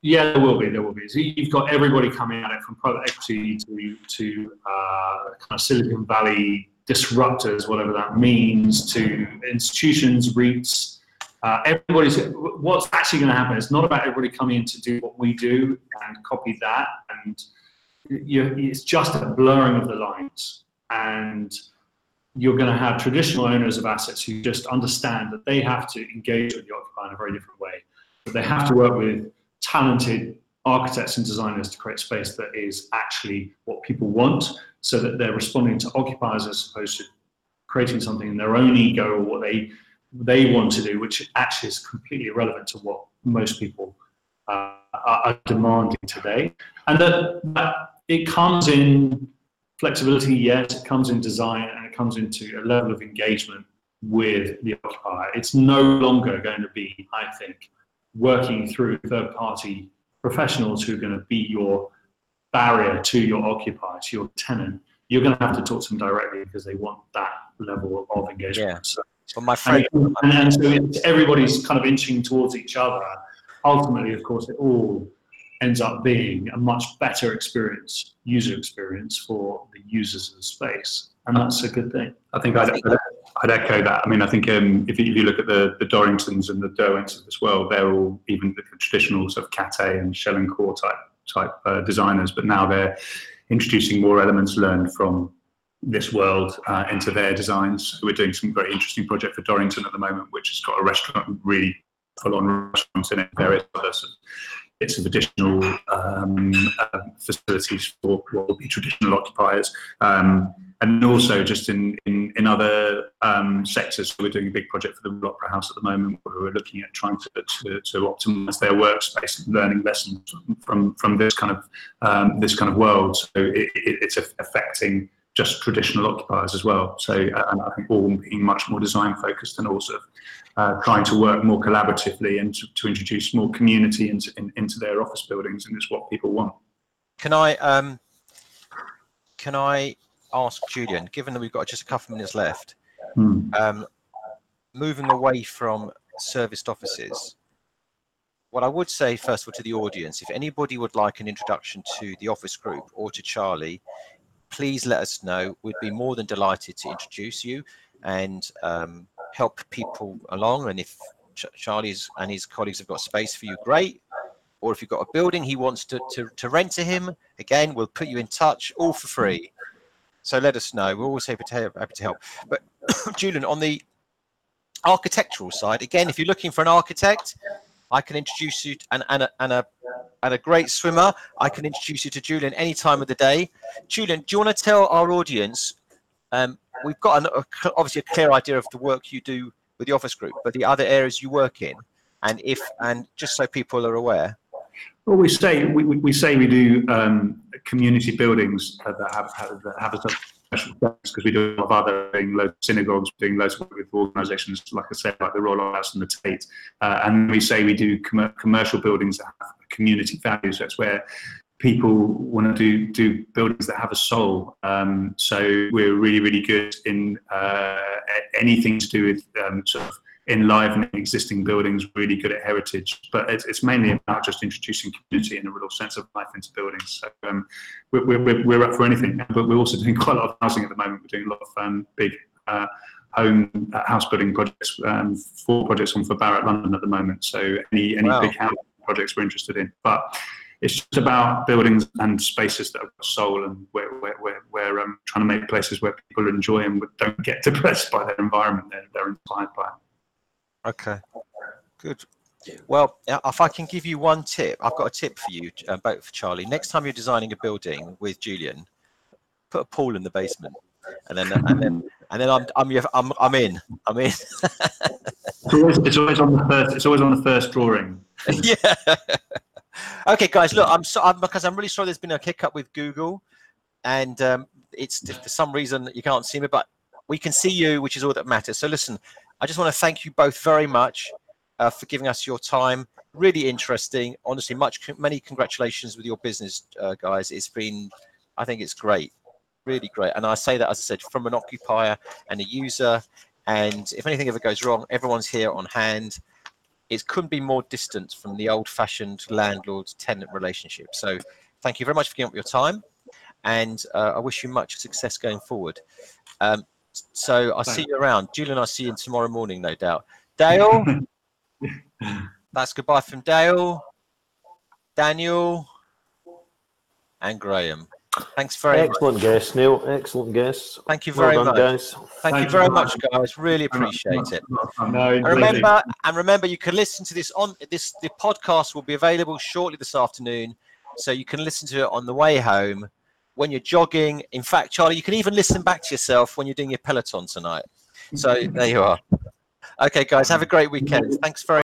Yeah, there will be. So you've got everybody coming at it, from private equity to kind of Silicon Valley disruptors, whatever that means, to institutions, REITs. Everybody's. What's actually going to happen? It's not about everybody coming in to do what we do and copy that, and it's just a blurring of the lines. And you're going to have traditional owners of assets who just understand that they have to engage with the occupier in a very different way. But they have to work with talented architects and designers to create space that is actually what people want, so that they're responding to occupiers as opposed to creating something in their own ego or what they want to do, which actually is completely irrelevant to what most people are demanding today. And that it comes in flexibility, yes, it comes in design, and it comes into a level of engagement with the occupier. It's no longer going to be, I think, working through third-party professionals who are going to be your barrier to your occupier, to your tenant. You're going to have to talk to them directly because they want that level of engagement. Yeah. So, well, my friend, and so everybody's kind of inching towards each other. Ultimately, of course, it all ends up being a much better experience, user experience for the users of the space, and that's a good thing. I'd echo that. I mean, I think if you look at the Dorringtons and the Derwents of this world, they're all, even the traditionals of Cat A and Shell and Core type designers, but now they're introducing more elements learned from this world into their designs. We're doing some very interesting project for Dorrington at the moment, which has got a restaurant, really full-on restaurants in it, various other bits of additional facilities for what will be traditional occupiers. And also just in other sectors. So we're doing a big project for the Opera House at the moment, where we're looking at trying to optimise their workspace and learning lessons from this kind of world. So it's affecting just traditional occupiers as well. So and I think all being much more design focused, and also trying to work more collaboratively and to introduce more community into their office buildings, and it's what people want. Can I ask Julian, given that we've got just a couple of minutes left, moving away from serviced offices, what I would say first of all to the audience, if anybody would like an introduction to the Office Group or to Charlie, please let us know. We'd be more than delighted to introduce you and help people along. And if Charlie's and his colleagues have got space for you, great. Or if you've got a building he wants to rent to him, again, we'll put you in touch, all for free. So let us know. We're always happy to help. But Julian, on the architectural side, again, if you're looking for an architect, I can introduce you, and a great swimmer, I can introduce you to Julian any time of the day. Julian, do you want to tell our audience? We've got obviously a clear idea of the work you do with the Office Group, but the other areas you work in, and just so people are aware. Well, we say we do community buildings that have a special place, because we do a lot of other things, loads of synagogues, doing loads of work with organisations, like I said, like the Royal House and the Tate. And we say we do commercial buildings that have community value. So that's where people want to do buildings that have a soul. So we're really, really good in anything to do with sort of enlivening existing buildings, really good at heritage. But it's mainly about just introducing community and a real sense of life into buildings. So we're up for anything. But we're also doing quite a lot of housing at the moment. We're doing a lot of big home house building projects, 4 projects on for Barratt London at the moment. So any wow. big house projects we're interested in. But it's just about buildings and spaces that have got soul, and we're trying to make places where people enjoy and don't get depressed by their environment. They're inspired by it. Okay, good. Well, if I can give you one tip, I've got a tip for you, both for Charlie. Next time you're designing a building with Julian, put a pool in the basement, and then I'm in. it's always on the first drawing. Yeah. Okay, guys. Look, because I'm really sorry there's been a hiccup with Google, and it's for some reason you can't see me, but we can see you, which is all that matters. So listen, I just want to thank you both very much for giving us your time. Really interesting, honestly. Many congratulations with your business, guys. It's been, I think it's great, really great. And I say that, as I said, from an occupier and a user. And if anything ever goes wrong, everyone's here on hand. It couldn't be more distant from the old-fashioned landlord-tenant relationship. So thank you very much for giving up your time, and I wish you much success going forward. So I'll see you around. Julian, I'll see you tomorrow morning, no doubt. Dale, that's goodbye from Dale, Daniel, and Graham. Thanks very much. Excellent guest, Neil. Excellent guest. Thank you very much, guys. Thank you very much, guys. Really appreciate it. And remember, you can listen to this on this. The podcast will be available shortly this afternoon, so you can listen to it on the way home, when you're jogging. In fact, Charlie, you can even listen back to yourself when you're doing your Peloton tonight. So there you are. Okay, guys, have a great weekend. Thanks very much.